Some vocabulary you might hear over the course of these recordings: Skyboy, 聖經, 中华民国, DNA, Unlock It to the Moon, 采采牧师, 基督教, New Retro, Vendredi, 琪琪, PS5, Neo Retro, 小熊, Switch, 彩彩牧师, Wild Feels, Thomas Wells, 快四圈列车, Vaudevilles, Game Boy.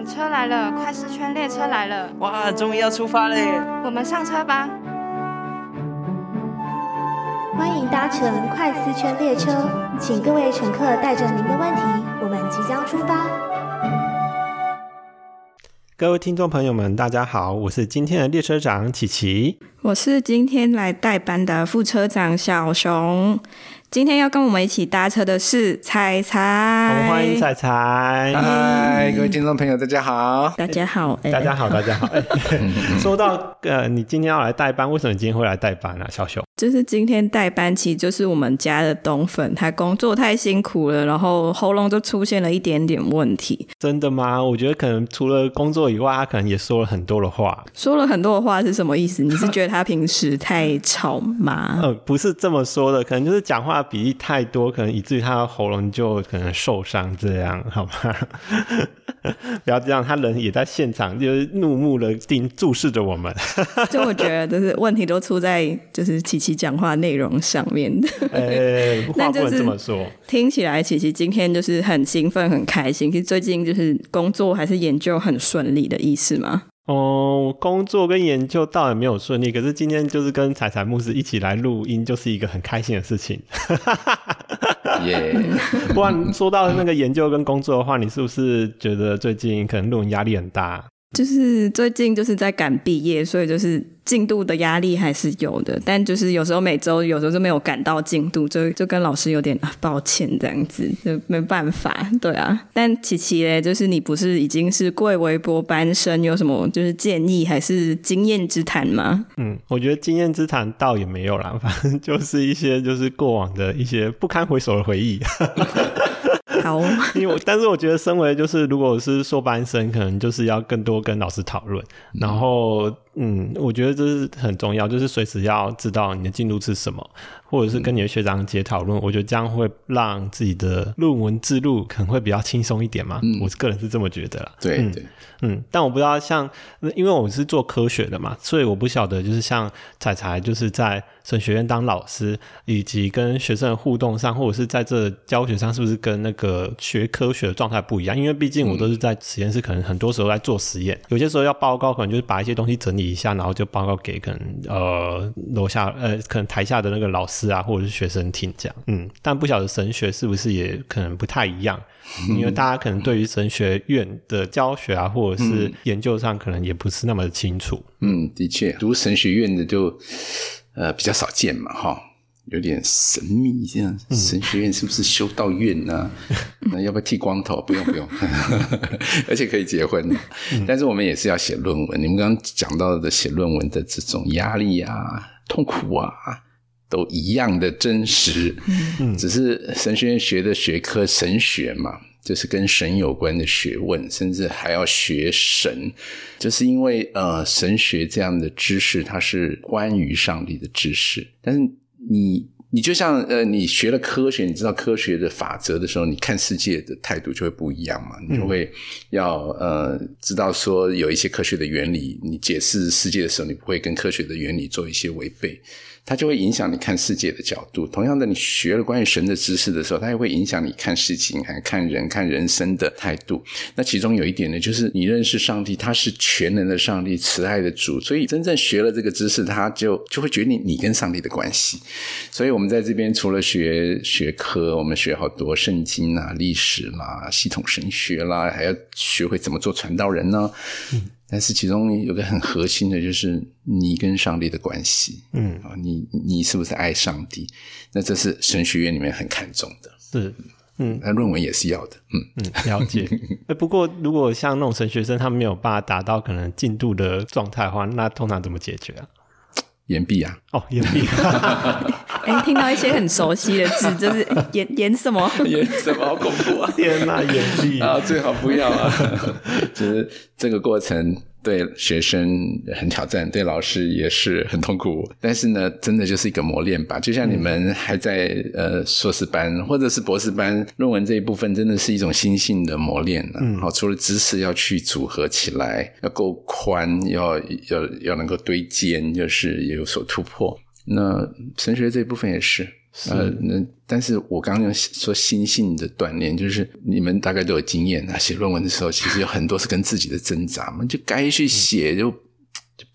上车来了，快四圈列车来了！哇，终于要出发嘞！我们上车吧。欢迎搭乘快四圈列车，请各位乘客带着您的问题，我们即将出发。各位听众朋友们，大家好，我是今天的列车长琪琪，我是今天来代班的副车长小熊。今天要跟我们一起搭车的是彩彩，我们欢迎彩彩。嗨，各位听众朋友，大家好，大家好，大家好，大家好。说到你今天要来代班，为什么你今天会来代班啊，小熊？就是今天代班，其实就是我们家的冬粉，他工作太辛苦了，然后喉咙就出现了一点点问题。真的吗？我觉得可能除了工作以外，他可能也说了很多的话。说了很多的话是什么意思？你是觉得他平时太吵吗？不是这么说的，可能就是讲话比例太多，可能以至于他的喉咙就可能受伤，这样好吗？不要这样，他人也在现场，就是怒目的注视着我们。就我觉得就是问题都出在就是琪琪讲话内容上面。话不能这么说。听起来琪琪今天就是很兴奋很开心，其实最近就是工作还是研究很顺利的意思吗？工作跟研究倒也没有顺利，可是今天就是跟彩彩牧师一起来录音，就是一个很开心的事情。不然说到那个研究跟工作的话，你是不是觉得最近可能论文压力很大？就是最近就是在赶毕业，所以就是进度的压力还是有的，但就是有时候每周有时候就没有赶到进度，就跟老师有点抱歉这样子，就没办法。对啊，但琪琪咧，就是你不是已经是贵为博班生，有什么就是建议还是经验之谈吗？我觉得经验之谈倒也没有啦，反正就是一些就是过往的一些不堪回首的回忆。好，但是我觉得身为就是如果是硕班生，可能就是要更多跟老师讨论，然后我觉得这是很重要，就是随时要知道你的进度是什么，或者是跟你的学长姐讨论，我觉得这样会让自己的论文之路可能会比较轻松一点嘛，我个人是这么觉得啦。对对，但我不知道像因为我是做科学的嘛，所以我不晓得就是像彩彩就是在神学院当老师，以及跟学生的互动上，或者是在这教学上，是不是跟那个学科学的状态不一样？因为毕竟我都是在实验室，可能很多时候在做实验，有些时候要报告，可能就是把一些东西整理一下，然后就报告给可能楼下可能台下的那个老师啊，或者是学生听这样。但不晓得神学是不是也可能不太一样，因为大家可能对于神学院的教学啊，或者是研究上，可能也不是那么的清楚。的确，读神学院的就比较少见嘛，哈，有点神秘这样。神学院是不是修道院啊？那要不要剃光头？不用不用，而且可以结婚。但是我们也是要写论文。你们刚刚讲到的写论文的这种压力啊、痛苦啊，都一样的真实。只是神学院学的学科神学嘛，就是跟神有关的学问，甚至还要学神，就是因为神学这样的知识，它是关于上帝的知识。但是你就像你学了科学，你知道科学的法则的时候，你看世界的态度就会不一样嘛，你就会要知道说有一些科学的原理，你解释世界的时候，你不会跟科学的原理做一些违背，它就会影响你看世界的角度。同样的，你学了关于神的知识的时候，它也会影响你看事情、看人、看人生的态度。那其中有一点呢，就是你认识上帝，他是全能的上帝、慈爱的主，所以真正学了这个知识，它就会决定你跟上帝的关系。所以我们在这边除了学学科，我们学好多圣经啦、历史啦、系统神学啦，还要学会怎么做传道人呢。但是其中有个很核心的，就是你跟上帝的关系。你是不是爱上帝？那这是神学院里面很看重的。是。那论文也是要的。了解。不过如果像那种神学生，他没有办法达到可能进度的状态的话，那通常怎么解决啊？岩壁啊。哦，岩壁。听到一些很熟悉的字，就是岩什么岩什么，好恐怖啊！天哪，岩壁啊，最好不要啊！就是这个过程对学生很挑战，对老师也是很痛苦，但是呢，真的就是一个磨练吧。就像你们还在硕士班或者是博士班，论文这一部分真的是一种心性的磨练啊。除了知识要去组合起来，要够宽，要能够堆肩，就是也有所突破。那神学这一部分也是但是我刚刚说心性的锻炼，就是你们大概都有经验啊，写论文的时候其实有很多是跟自己的挣扎嘛，就该去写就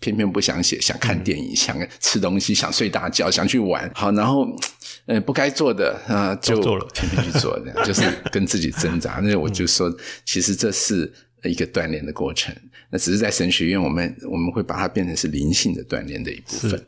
偏偏不想写，想看电影，想吃东西，想睡大觉，想去玩，好，然后不该做的就偏偏去做，这样就是跟自己挣扎。那我就说其实这是一个锻炼的过程，那只是在神学院我们会把它变成是灵性的锻炼的一部分。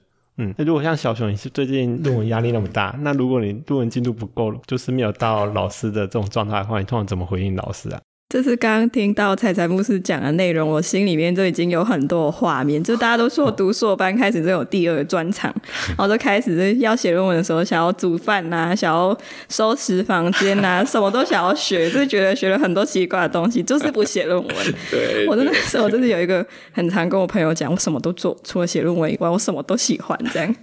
那如果像小熊你是最近论文压力那么大，那如果你论文进度不够，就是没有到老师的这种状态的话，你通常怎么回应老师啊？这是刚刚听到采采牧师讲的内容，我心里面就已经有很多画面，就大家都说读硕班开始就有第二专场，然后就开始要写论文的时候想要煮饭啊，想要收拾房间啊，什么都想要学，就觉得学了很多奇怪的东西，就是不写论文。对，我真的是，我真的有一个很常跟我朋友讲，我什么都做，除了写论文以外我什么都喜欢这样。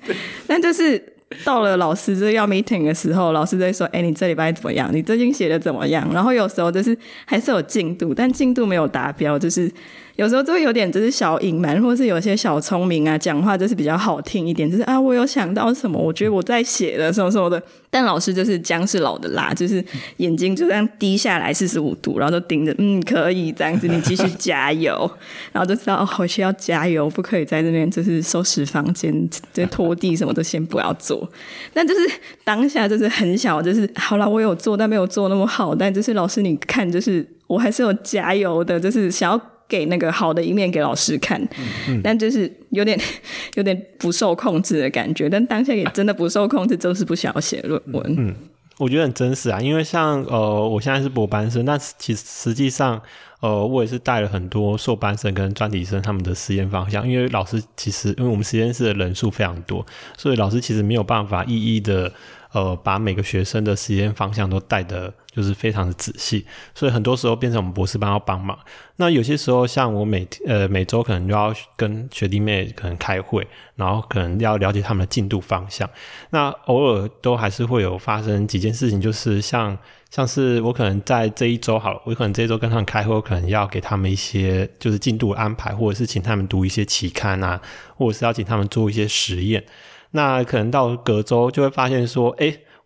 但就是到了老师就要 meeting 的时候，老师就会说你这礼拜怎么样，你最近写的怎么样，然后有时候就是还是有进度，但进度没有达标，就是有时候就会有点就是小隐瞒，或是有些小聪明啊，讲话就是比较好听一点，就是我有想到什么，我觉得我在写了什么什么的，但老师就是姜是老的辣，就是眼睛就这样低下来45度，然后就盯着可以这样子，你继续加油然后就知道回去要加油，不可以在这边就是收拾房间，就拖地什么都先不要做。但就是当下就是很小，就是好啦，我有做但没有做那么好，但就是老师你看，就是我还是有加油的，就是想要给那个好的一面给老师看，但就是有点不受控制的感觉，但当下也真的不受控制，就是不想要写论文。我觉得很真实啊，因为像我现在是博班生，那其实实际上我也是带了很多硕班生跟专题生他们的实验方向，因为老师其实因为我们实验室的人数非常多，所以老师其实没有办法一一的把每个学生的实验方向都带的就是非常的仔细，所以很多时候变成我们博士班要帮忙。那有些时候像我每周可能就要跟学弟妹可能开会，然后可能要了解他们的进度方向，那偶尔都还是会有发生几件事情，就是像是我可能在这一周好了，我可能这一周跟他们开会，我可能要给他们一些就是进度安排，或者是请他们读一些期刊啊，或者是要请他们做一些实验，那可能到隔周就会发现说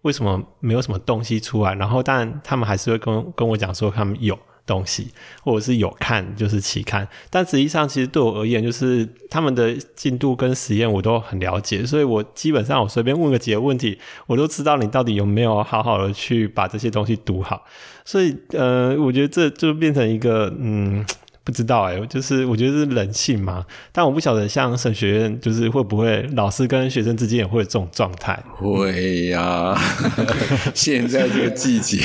为什么没有什么东西出来，然后但他们还是会跟我讲说他们有东西，或者是有看就是期刊，但实际上其实对我而言就是他们的进度跟实验我都很了解，所以我基本上我随便问个几个问题我都知道你到底有没有好好的去把这些东西读好，所以我觉得这就变成一个不知道就是我觉得是人性嘛，但我不晓得像神学院就是会不会老师跟学生之间也会有这种状态。会呀现在这个季节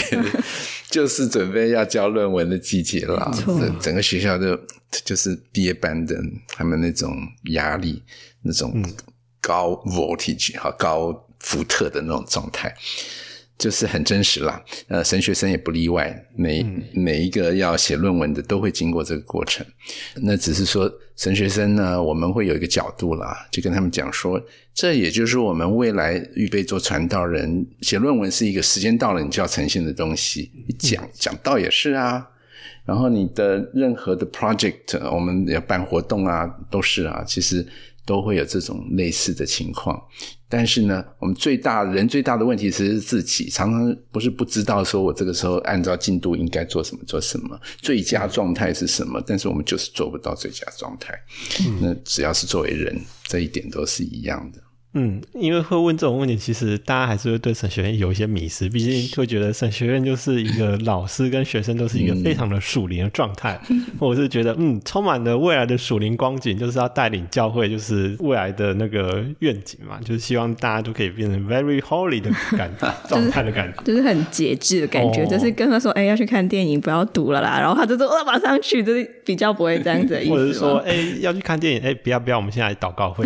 就是准备要交论文的季节啦，整个学校的就是毕业班的他们那种压力，那种高 voltage 高伏特的那种状态就是很真实啦，神学生也不例外，每一个要写论文的都会经过这个过程。那只是说神学生呢，我们会有一个角度啦，就跟他们讲说，这也就是我们未来预备做传道人，写论文是一个时间到了你就要呈现的东西，讲道也是啊，然后你的任何的 project 我们要办活动啊都是啊，其实都会有这种类似的情况。但是呢，我们人最大的问题其实是自己，常常不是不知道说我这个时候按照进度应该做什么做什么，最佳状态是什么，但是我们就是做不到最佳状态。那只要是作为人，这一点都是一样的。因为会问这种问题，其实大家还是会对神学院有一些迷思，毕竟会觉得神学院就是一个老师跟学生都是一个非常的属灵的状态，或者是觉得充满了未来的属灵光景，就是要带领教会就是未来的那个愿景嘛，就是希望大家都可以变成 very holy 的感觉状态的感觉就是很节制的感觉，就是跟他说要去看电影不要读了啦，然后他就说马上去，就是比较不会这样子的意思，或者是说要去看电影不要我们现在祷告会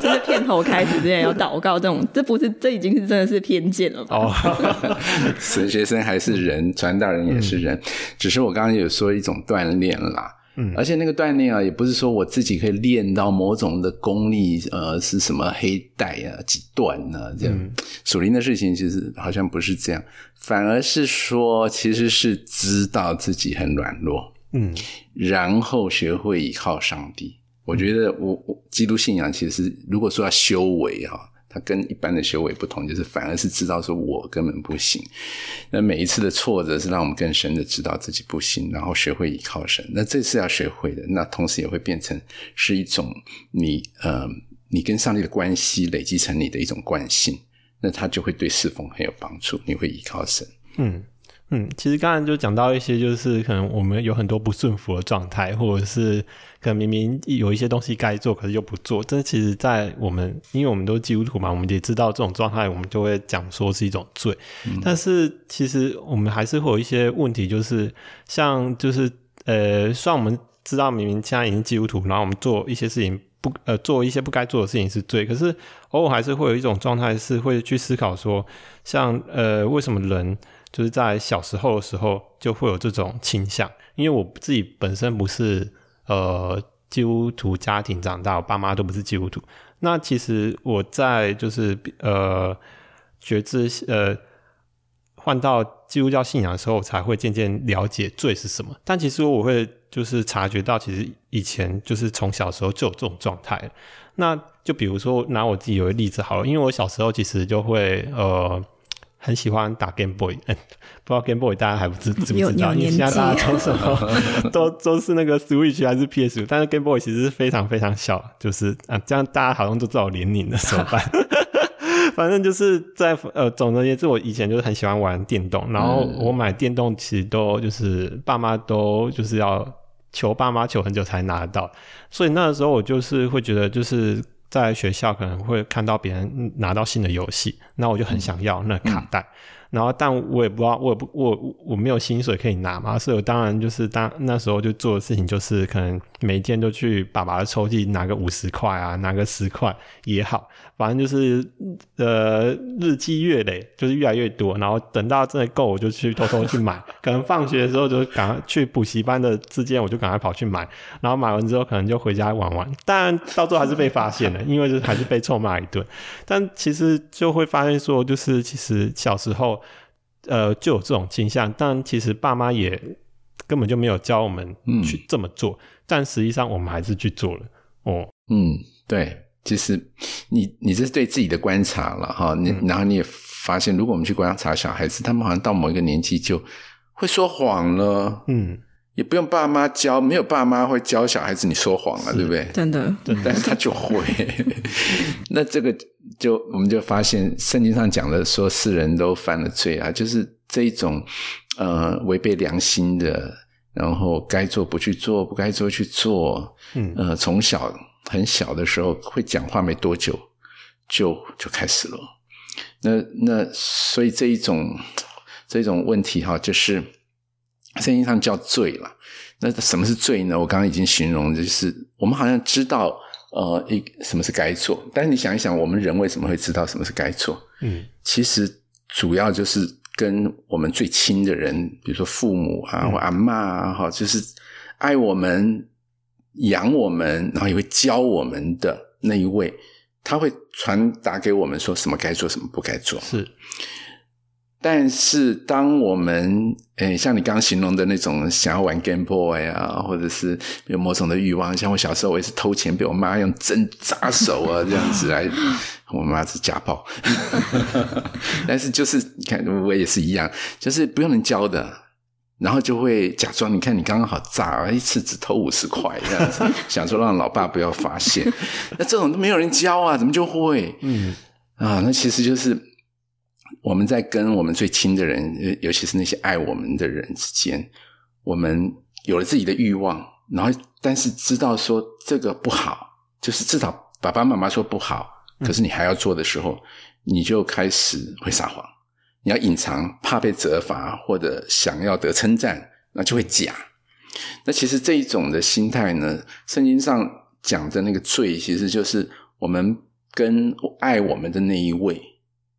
就是片头开始之前有祷告这种，这已经是真的是偏见了吧神学生还是人，传道人也是人，只是我刚刚有说一种锻炼啦，而且那个锻炼也不是说我自己可以练到某种的功力，是什么黑带几段这样属灵的事情其实好像不是这样，反而是说其实是知道自己很软弱，然后学会依靠上帝。我觉得基督信仰其实如果说要修为它跟一般的修为不同，就是反而是知道说我根本不行。那每一次的挫折是让我们更深的知道自己不行，然后学会依靠神。那这是要学会的，那同时也会变成是一种你跟上帝的关系累积成你的一种惯性，那它就会对侍奉很有帮助，你会依靠神。其实刚才就讲到一些，就是可能我们有很多不顺服的状态，或者是可能明明有一些东西该做可是又不做，但其实在我们，因为我们都基督徒嘛，我们也知道这种状态我们就会讲说是一种罪，但是其实我们还是会有一些问题，就是像就是虽然我们知道明明现在已经基督徒，然后我们做一些事情做一些不该做的事情是罪，可是偶尔还是会有一种状态是会去思考说，像为什么人就是在小时候的时候就会有这种倾向。因为我自己本身不是基督徒家庭长大，我爸妈都不是基督徒。那其实我在就是觉知换到基督教信仰的时候，我才会渐渐了解罪是什么。但其实我会就是察觉到，其实以前就是从小时候就有这种状态。那就比如说拿我自己有一个例子好了，因为我小时候其实就会很喜欢打 Game Boy， 不知道 Game Boy 大家还不知不知道，因为现在大家都什么都是那个 Switch 还是 PS5， 但是 Game Boy 其实是非常非常小，就是这样大家好像都知道我年龄的怎么办？反正就是在总而言之，我以前就是很喜欢玩电动，然后我买电动其实都就是爸妈都就是要求爸妈求很久才拿得到，所以那个时候我就是会觉得就是。在学校可能会看到别人拿到新的游戏，那我就很想要那卡带，然后但我也不知道，我没有薪水可以拿嘛，所以我当然就是那时候就做的事情就是可能每天都去爸爸的抽屉拿个50块啊，拿个10块也好，反正就是日积月累就是越来越多，然后等到真的够我就去偷偷去买可能放学的时候就赶快去补习班的之间我就赶快跑去买，然后买完之后可能就回家玩玩，但到最后还是被发现了因为就是还是被臭骂一顿。但其实就会发现说，就是其实小时候就有这种倾向，但其实爸妈也根本就没有教我们去这么做，但实际上我们还是去做了。对，其实你这是对自己的观察了哈，然后你也发现，如果我们去观察小孩子，他们好像到某一个年纪就会说谎了，也不用爸妈教，没有爸妈会教小孩子你说谎了，对不对？真的，但是他就会。那这个就我们就发现，圣经上讲的说世人都犯了罪啊，就是这一种违背良心的，然后该做不去做，不该做去做，从小很小的时候会讲话没多久就开始了。那所以这一种问题哈，就是圣经上叫罪了。那什么是罪呢？我刚刚已经形容，就是我们好像知道什么是该做，但是你想一想，我们人为什么会知道什么是该做？其实主要就是跟我们最亲的人，比如说父母啊，或阿嬷啊，就是爱我们、养我们，然后也会教我们的那一位，他会传达给我们说什么该做，什么不该做。是。但是当我们像你刚刚形容的那种想要玩 Game Boy 啊，或者是有某种的欲望，像我小时候我也是偷钱被我妈用针扎手啊这样子来，我妈是家暴但是就是你看我也是一样，就是不用人教的，然后就会假装你看你刚刚好炸一次只偷50块这样子想说让老爸不要发现，那这种都没有人教啊，怎么就会那其实就是我们在跟我们最亲的人，尤其是那些爱我们的人之间，我们有了自己的欲望，然后但是知道说这个不好，就是至少爸爸妈妈说不好，可是你还要做的时候，你就开始会撒谎，你要隐藏，怕被责罚或者想要得称赞，那就会假。那其实这一种的心态呢，圣经上讲的那个罪，其实就是我们跟爱我们的那一位，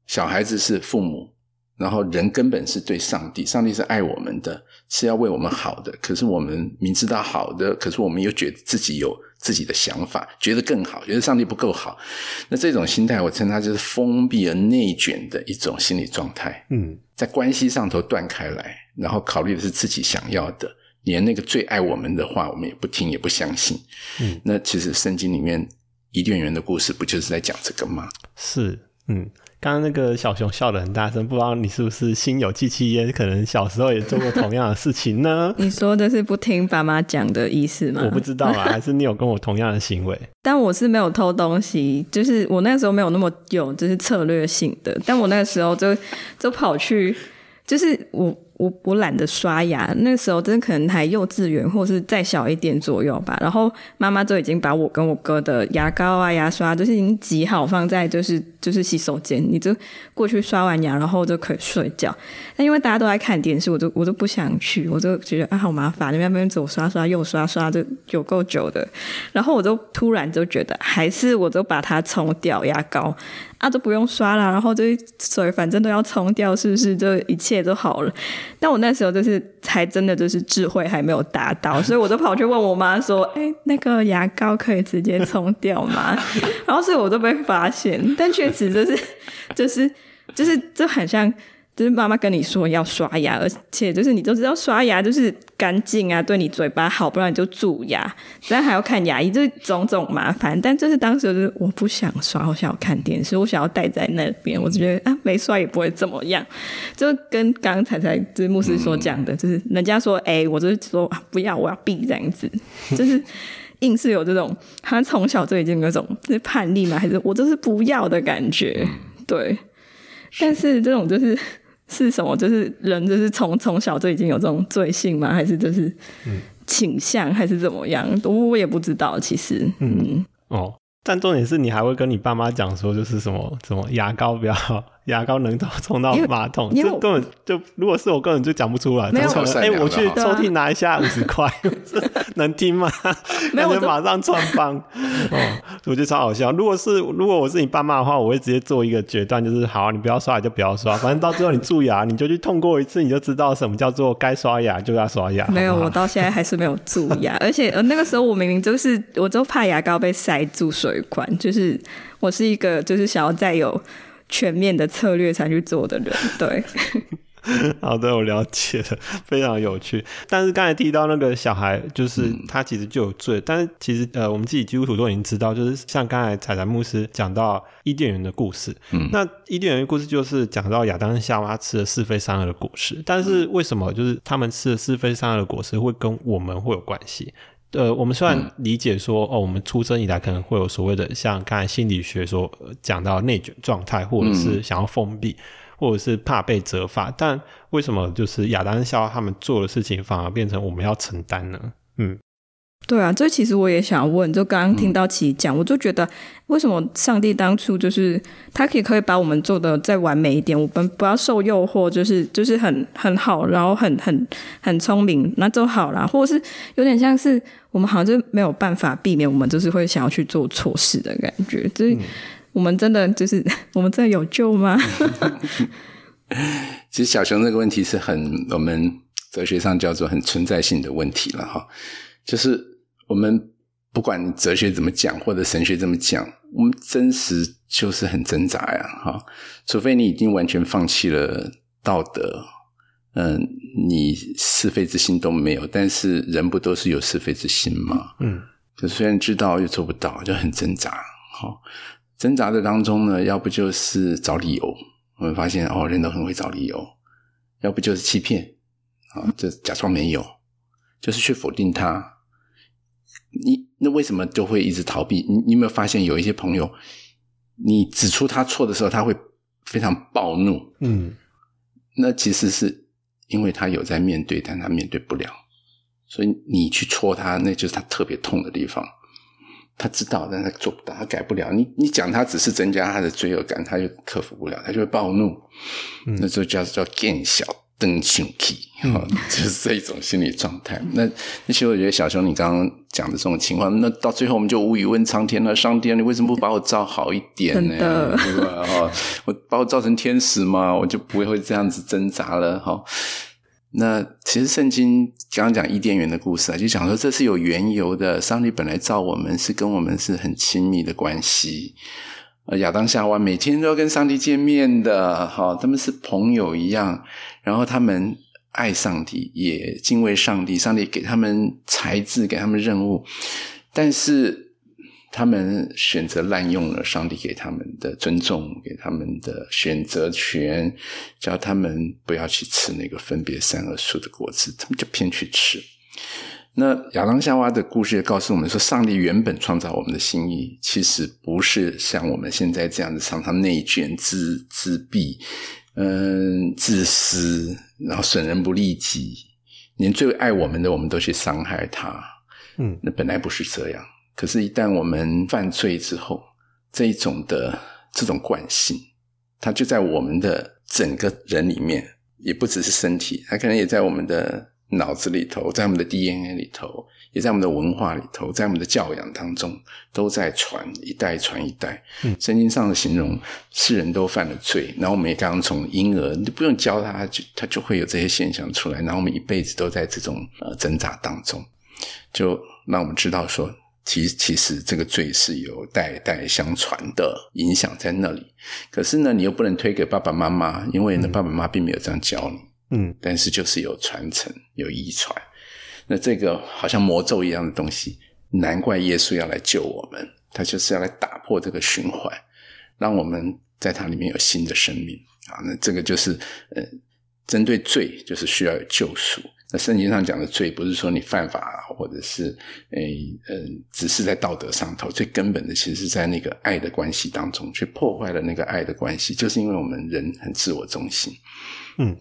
小孩子是父母，然后人根本是对上帝，上帝是爱我们的，是要为我们好的，可是我们明知道好的，可是我们又觉得自己有自己的想法，觉得更好，觉得上帝不够好。那这种心态我称它就是封闭而内卷的一种心理状态，在关系上头断开来，然后考虑的是自己想要的，连那个最爱我们的话我们也不听也不相信。那其实圣经里面伊甸园的故事不就是在讲这个吗？是，嗯，刚刚那个小熊笑得很大声，不知道你是不是心有戚戚焉，可能小时候也做过同样的事情呢？你说的是不听爸妈讲的意思吗？我不知道啊，还是你有跟我同样的行为？但我是没有偷东西，就是我那时候没有那么有就是策略性的，但我那个时候就跑去，就是我懒得刷牙，那时候真的可能还幼稚园或是再小一点左右吧，然后妈妈就已经把我跟我哥的牙膏啊牙刷就是已经挤好放在就是洗手间，你就过去刷完牙然后就可以睡觉。但因为大家都在看电视，我就不想去，我就觉得啊好麻烦，那边左刷刷右刷刷就有够久的，然后我就突然就觉得还是我就把它冲掉牙膏啊，就不用刷啦，然后就水反正都要冲掉，是不是就一切都好了？但我那时候就是才真的就是智慧还没有达到，所以我就跑去问我妈说那个牙膏可以直接冲掉吗？然后所以我就被发现，但确实就是这很像就是妈妈跟你说要刷牙，而且就是你都知道刷牙就是干净啊对你嘴巴好，不然你就蛀牙，但还要看牙医，就是种种麻烦。但就是当时就是我不想刷，我想要看电视，我想要待在那边，我就觉得啊没刷也不会怎么样，就跟刚才就是牧师所讲的，就是人家说我就是说啊不要我要避这样子，就是硬是有这种他从小就已经有种是叛逆嘛，还是我就是不要的感觉。对，但是这种就是是什么？就是人就是从小就已经有这种罪性吗？还是就是倾向，还是怎么样？我也不知道，其实。哦，但重点是你还会跟你爸妈讲说，就是什么牙膏不要，牙膏能冲到马桶，这根本就如果是我根本就讲不出来。没有，我去抽屉拿一下50块，能听吗？没有，马上穿帮。哦，我觉得超好笑。如果我是你爸妈的话，我会直接做一个决断，就是好，你不要刷，你就不要刷，反正到最后你蛀牙，你就去痛过一次，你就知道什么叫做该刷牙就要刷牙。没有，我到现在还是没有蛀牙，而且那个时候我明明就是我就怕牙膏被塞住水管，就是我是一个就是想要再有全面的策略才去做的人，对。好的，我了解了，非常有趣。但是刚才提到那个小孩，就是他其实就有罪，但是其实我们自己基督徒都已经知道，就是像刚才采采牧师讲到伊甸园的故事，那伊甸园的故事就是讲到亚当夏娃吃了是非善恶的果实，但是为什么就是他们吃了是非善恶的果实会跟我们会有关系？我们虽然理解说我们出生以来可能会有所谓的像刚才心理学所讲到内卷状态，或者是想要封闭，或者是怕被责罚，但为什么就是亚当夏娃他们做的事情反而变成我们要承担呢？对啊，这其实我也想问，就刚刚听到奇讲，我就觉得为什么上帝当初就是他可以把我们做的再完美一点，我们不要受诱惑，就是很好，然后很聪明那就好啦，或者是有点像是我们好像就没有办法避免我们就是会想要去做错事的感觉，就是我们真的就是我们真的有救吗？其实小熊这个问题是很我们哲学上叫做很存在性的问题了哈，就是我们不管哲学怎么讲或者神学怎么讲，我们真实就是很挣扎呀，除非你已经完全放弃了道德，你是非之心都没有，但是人不都是有是非之心吗？就虽然知道又做不到，就很挣扎。挣扎的当中呢，要不就是找理由，我们发现人都很会找理由，要不就是欺骗，就假装没有，就是去否定它。那为什么就会一直逃避？你有没有发现有一些朋友，你指出他错的时候，他会非常暴怒。那其实是因为他有在面对，但他面对不了，所以你去戳他，那就是他特别痛的地方。他知道，但他做不到，他改不了。你讲他只是增加他的罪恶感，他就克服不了，他就会暴怒。那就叫见小。登上去，就是这一种心理状态。那其实我觉得小熊你刚刚讲的这种情况，那到最后我们就无语问苍天了，上帝你为什么不把我造好一点呢？对吧？我把我造成天使嘛，我就不会这样子挣扎了。那其实圣经刚刚讲伊甸园的故事就讲说这是有缘由的，上帝本来造我们是跟我们是很亲密的关系，亚当夏娃每天都要跟上帝见面的，他们是朋友一样，然后他们爱上帝也敬畏上帝，上帝给他们才智给他们任务，但是他们选择滥用了上帝给他们的尊重，给他们的选择权，叫他们不要去吃那个分别善恶树的果子，他们就偏去吃。那亚当夏娃的故事也告诉我们说，上帝原本创造我们的心意其实不是像我们现在这样子常常内卷、自闭、自私，然后损人不利己，连最爱我们的我们都去伤害他。那本来不是这样，可是一旦我们犯罪之后，这种惯性它就在我们的整个人里面，也不只是身体，它可能也在我们的脑子里头，在我们的 DNA 里头，也在我们的文化里头，在我们的教养当中，都在传，一代传一代。圣经上的形容，世人都犯了罪，然后我们也刚刚从婴儿，你不用教他，他就会有这些现象出来，然后我们一辈子都在这种挣扎当中，就让我们知道说，其实这个罪是有代代相传的影响在那里。可是呢，你又不能推给爸爸妈妈，因为呢，爸爸妈妈并没有这样教你。但是就是有传承，有遗传。那这个好像魔咒一样的东西，难怪耶稣要来救我们，他就是要来打破这个循环，让我们在他里面有新的生命。那这个就是针对罪，就是需要有救赎。那圣经上讲的罪，不是说你犯法，或者是只是在道德上头，最根本的其实是在那个爱的关系当中，去破坏了那个爱的关系，就是因为我们人很自我中心。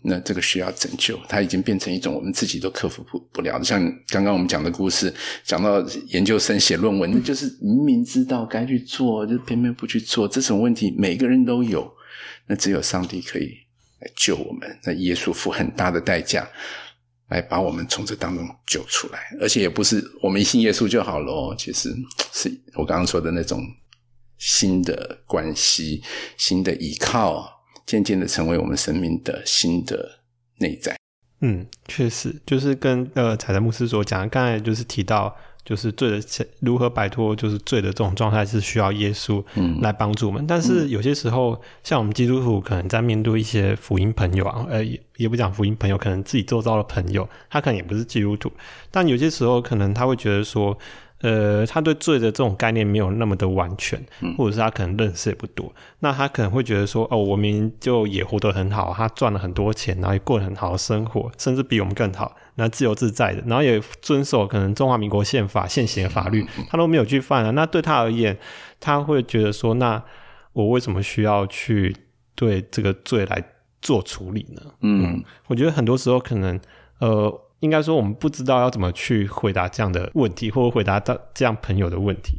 那这个需要拯救，它已经变成一种我们自己都克服不了的。像刚刚我们讲的故事，讲到研究生写论文，那就是明明知道该去做，就偏偏不去做，这种问题每个人都有，那只有上帝可以来救我们。那耶稣付很大的代价来把我们从这当中救出来，而且也不是我们一信耶稣就好了哦，其实是我刚刚说的那种新的关系、新的依靠，渐渐的成为我们生命的新的内在。确实就是跟彩彩牧师所讲，刚才就是提到就是罪的如何摆脱，就是罪的这种状态是需要耶稣来帮助我们。但是有些时候，像我们基督徒可能在面对一些福音朋友啊，也不讲福音朋友，可能自己周遭的朋友，他可能也不是基督徒，但有些时候可能他会觉得说他对罪的这种概念没有那么的完全，或者是他可能认识也不多，那他可能会觉得说，我明明就也活得很好，他赚了很多钱，然后也过得很好的生活，甚至比我们更好，那自由自在的，然后也遵守可能中华民国宪法现行的法律，他都没有去犯啊。那对他而言，他会觉得说，那我为什么需要去对这个罪来做处理呢？我觉得很多时候可能应该说我们不知道要怎么去回答这样的问题，或回答到这样朋友的问题。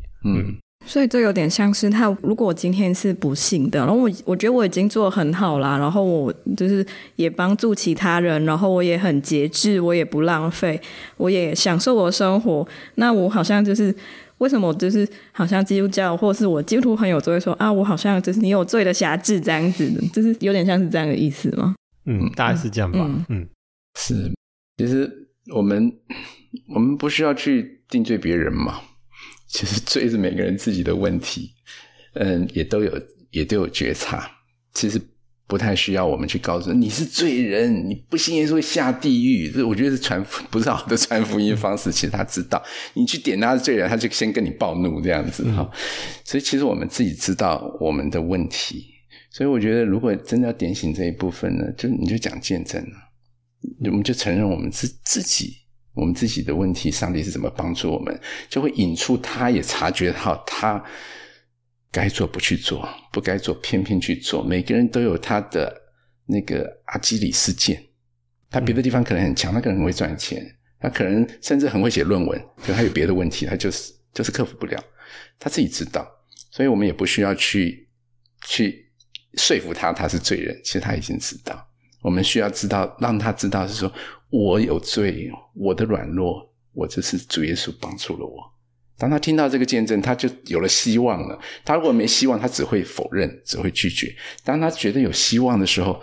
所以这有点像是他，如果我今天是不幸的，然后我觉得我已经做得很好啦，然后我就是也帮助其他人，然后我也很节制，我也不浪费，我也享受我的生活，那我好像就是为什么我就是好像基督教或是我基督徒朋友就会说啊，我好像就是你有罪的瑕疵这样子的，就是有点像是这样的意思吗？大概是这样吧。是，其实我们不需要去定罪别人嘛，其实罪是每个人自己的问题，也都有觉察，其实不太需要我们去告诉你是罪人，你不信耶稣会下地狱，这我觉得是不是好的传福音方式。其实他知道你去点他的罪人，他就先跟你暴怒这样子。所以其实我们自己知道我们的问题，所以我觉得如果真的要点醒这一部分呢，你就讲见证了，我们就承认我们自己的问题，上帝是怎么帮助我们，就会引出他也察觉到他该做不去做，不该做偏偏去做。每个人都有他的那个阿基里斯腱，他别的地方可能很强，他可能很会赚钱，他可能甚至很会写论文，可他有别的问题，他就是克服不了，他自己知道。所以我们也不需要去说服他是罪人，其实他已经知道。我们需要知道，让他知道是说，我有罪，我的软弱，我就是主耶稣帮助了我。当他听到这个见证，他就有了希望了。他如果没希望，他只会否认，只会拒绝。当他觉得有希望的时候，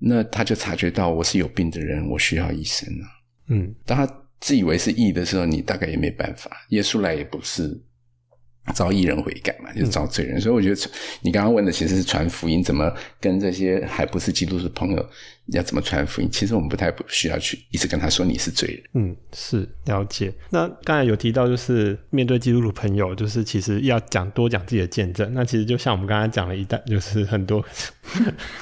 那他就察觉到我是有病的人，我需要医生了。当他自以为是义的时候，你大概也没办法。耶稣来也不是招义人悔改嘛，就是招罪人、所以我觉得你刚刚问的其实是传福音，怎么跟这些还不是基督徒的朋友要怎么传福音，其实我们不太需要去一直跟他说你是罪人。是，了解。那刚才有提到就是面对基督徒朋友，就是其实要多讲自己的见证，那其实就像我们刚才讲了一段，就是很多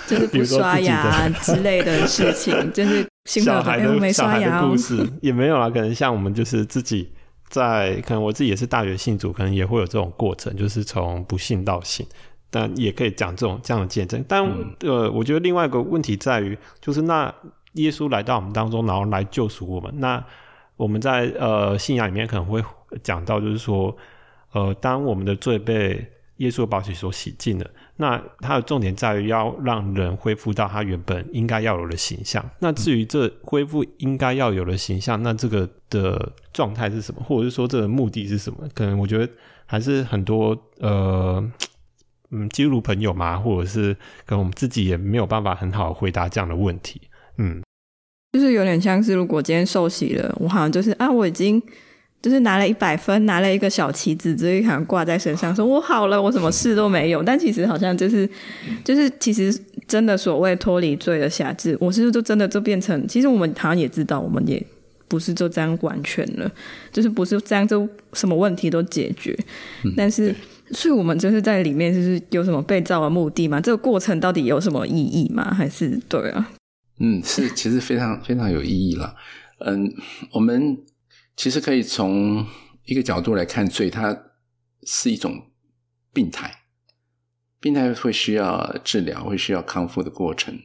就是不刷牙之类的事情，就是小孩的故事也没有啦，可能像我们就是自己在，可能我自己也是大学信主，可能也会有这种过程，就是从不信到信，但也可以讲这样的见证。但、我觉得另外一个问题在于，就是那耶稣来到我们当中，然后来救赎我们。那我们在信仰里面可能会讲到，就是说，当我们的罪被耶稣的宝血所洗净了，那它的重点在于要让人恢复到他原本应该要有的形象。那至于这恢复应该要有的形象，那这个的状态是什么，或者是说这个目的是什么，可能我觉得还是很多基督徒朋友嘛，或者是可能我们自己也没有办法很好回答这样的问题。就是有点像是如果今天受洗了，我好像就是我已经就是拿了100分，拿了一个小旗子，就是好像挂在身上，说我好了，我什么事都没有。但其实好像就是其实真的所谓脱离罪的辖制，我是不是就真的就变成，其实我们好像也知道，我们也不是就这样完全了，就是不是这样就什么问题都解决。但是所以我们就是在里面，就是有什么被造的目的吗？这个过程到底有什么意义吗？还是对啊？是，其实非常非常有意义啦。我们其实可以从一个角度来看罪，它是一种病态，病态会需要治疗，会需要康复的过程。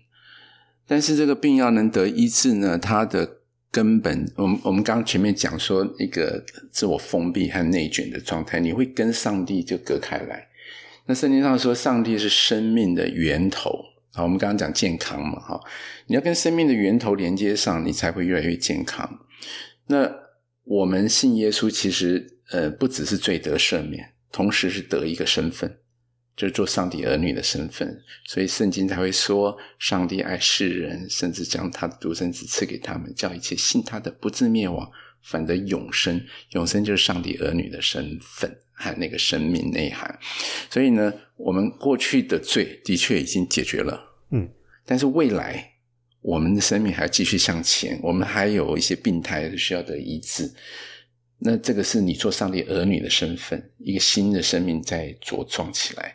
但是这个病要能得医治呢，它的根本，我们刚刚前面讲说一个自我封闭和内卷的状态，你会跟上帝就隔开来。那圣经上说上帝是生命的源头，我们刚刚讲健康嘛，你要跟生命的源头连接上，你才会越来越健康。那我们信耶稣其实不只是罪得赦免，同时是得一个身份，就是做上帝儿女的身份。所以圣经才会说上帝爱世人，甚至将他的独生子赐给他们，叫一切信他的不至灭亡，反得永生。永生就是上帝儿女的身份和那个生命内涵。所以呢，我们过去的罪的确已经解决了，但是未来我们的生命还继续向前，我们还有一些病态需要得医治。那这个是你做上帝儿女的身份，一个新的生命在茁壮起来，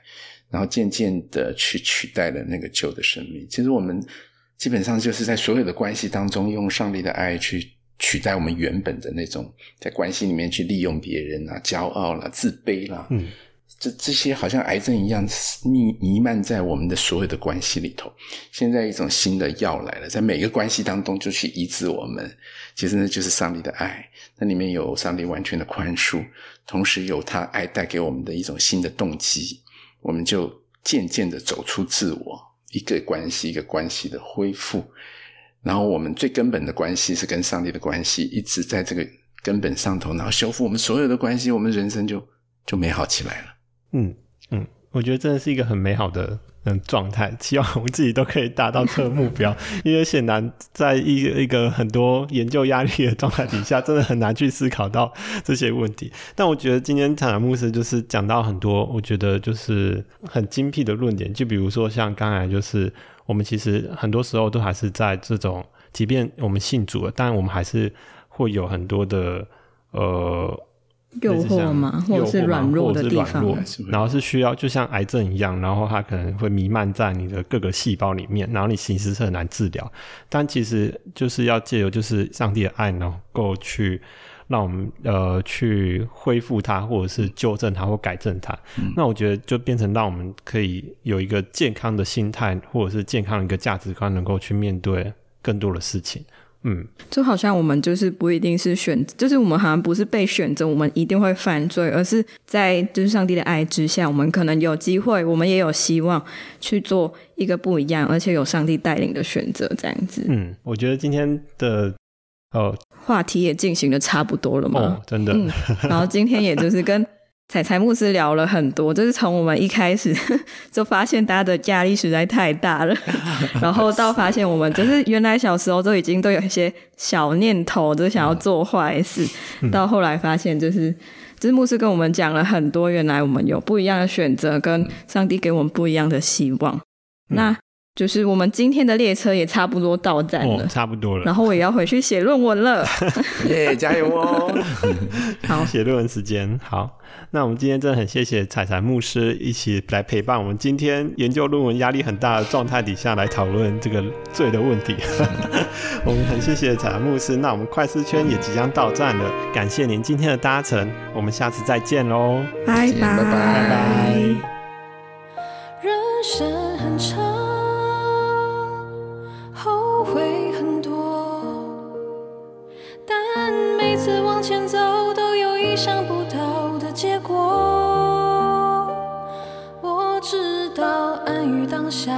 然后渐渐的去取代了那个旧的生命。其实我们基本上就是在所有的关系当中，用上帝的爱去取代我们原本的那种在关系里面去利用别人啦、骄傲啦、自卑啦，这些好像癌症一样弥漫在我们的所有的关系里头。现在一种新的药来了，在每个关系当中就去医治我们，其实那就是上帝的爱，那里面有上帝完全的宽恕，同时有他爱带给我们的一种新的动机，我们就渐渐的走出自我，一个关系一个关系的恢复。然后我们最根本的关系是跟上帝的关系，一直在这个根本上头，然后修复我们所有的关系，我们人生就美好起来了。我觉得真的是一个很美好的状态，希望我们自己都可以达到这个目标。因为显然在一个很多研究压力的状态底下，真的很难去思考到这些问题。但我觉得今天坦坦牧师就是讲到很多我觉得就是很精辟的论点，就比如说像刚才就是我们其实很多时候都还是在这种，即便我们信主了，但我们还是会有很多的诱惑嘛，或者是软弱的地方，然后是需要就像癌症一样，然后它可能会弥漫在你的各个细胞里面，然后你其实是很难治疗。但其实就是要借由就是上帝的爱能够去让我们去恢复它，或者是纠正它或改正它。那我觉得就变成让我们可以有一个健康的心态，或者是健康的一个价值观，能够去面对更多的事情。就好像我们就是不一定是选，就是我们好像不是被选择我们一定会犯罪，而是在就是上帝的爱之下，我们可能有机会，我们也有希望去做一个不一样而且有上帝带领的选择，这样子。我觉得今天的话题也进行的差不多了嘛，真的然后今天也就是跟采采牧师聊了很多，就是从我们一开始就发现大家的压力实在太大了然后到发现我们就是原来小时候就已经都有一些小念头，就想要做坏事、到后来发现就是牧师跟我们讲了很多，原来我们有不一样的选择，跟上帝给我们不一样的希望、那就是我们今天的列车也差不多到站了、差不多了，然后我也要回去写论文了耶加油哦好，写论文时间。好，那我们今天真的很谢谢采采牧师一起来陪伴我们，今天研究论文压力很大的状态底下来讨论这个罪的问题我们很谢谢采采牧师。那我们快思圈也即将到站了，感谢您今天的搭乘，我们下次再见咯，拜拜拜拜。人生很长，后悔很多，但每次往前走都有意想不到的结果。我知道安于当下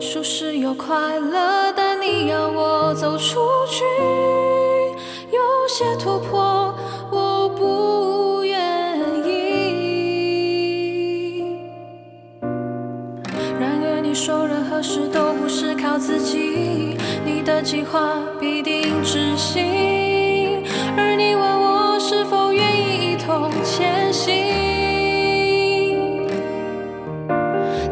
舒适又快乐，但你要我走出去有些突破，我不愿意。然而你说任何事都不是靠自己，你的计划必定执行，而你问我是否愿意一同前行。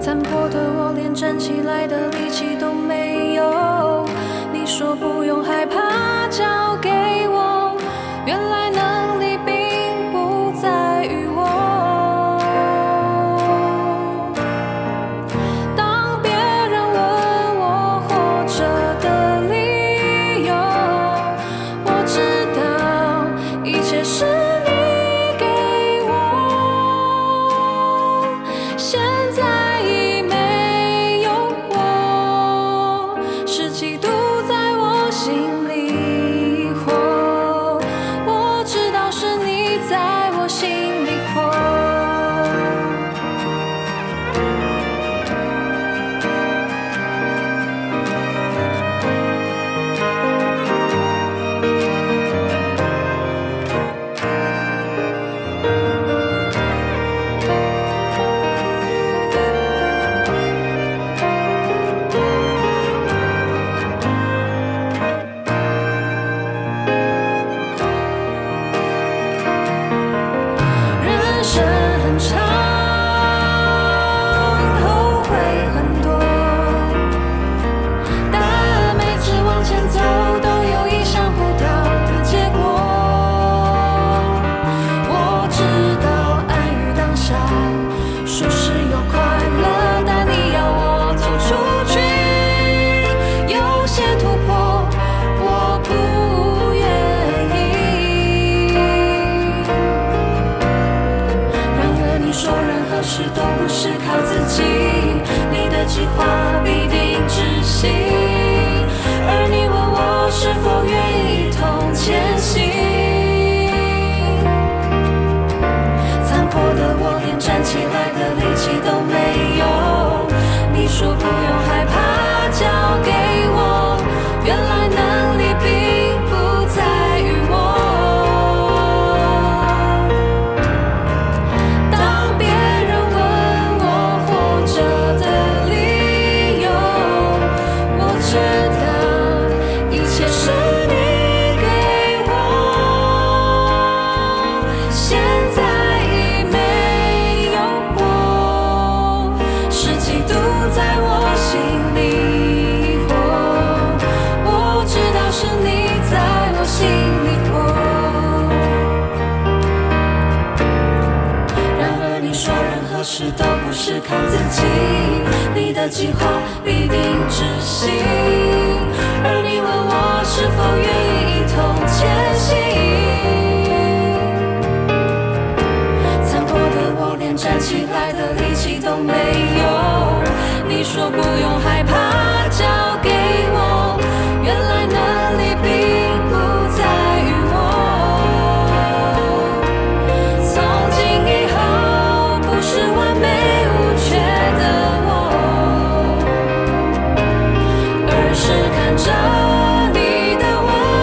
残破的我连站起来的力气都没有，你说不用害怕，交给我，原来能力并不在于我。着你的吻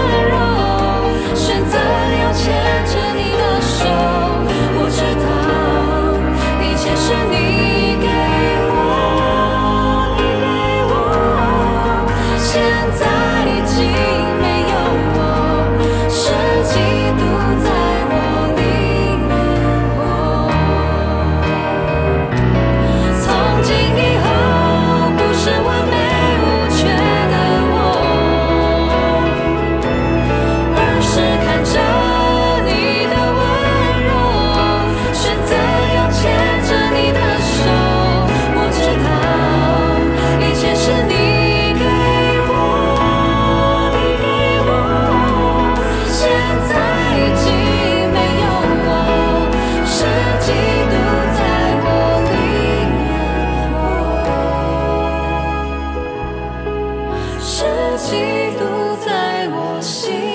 是基督在我心。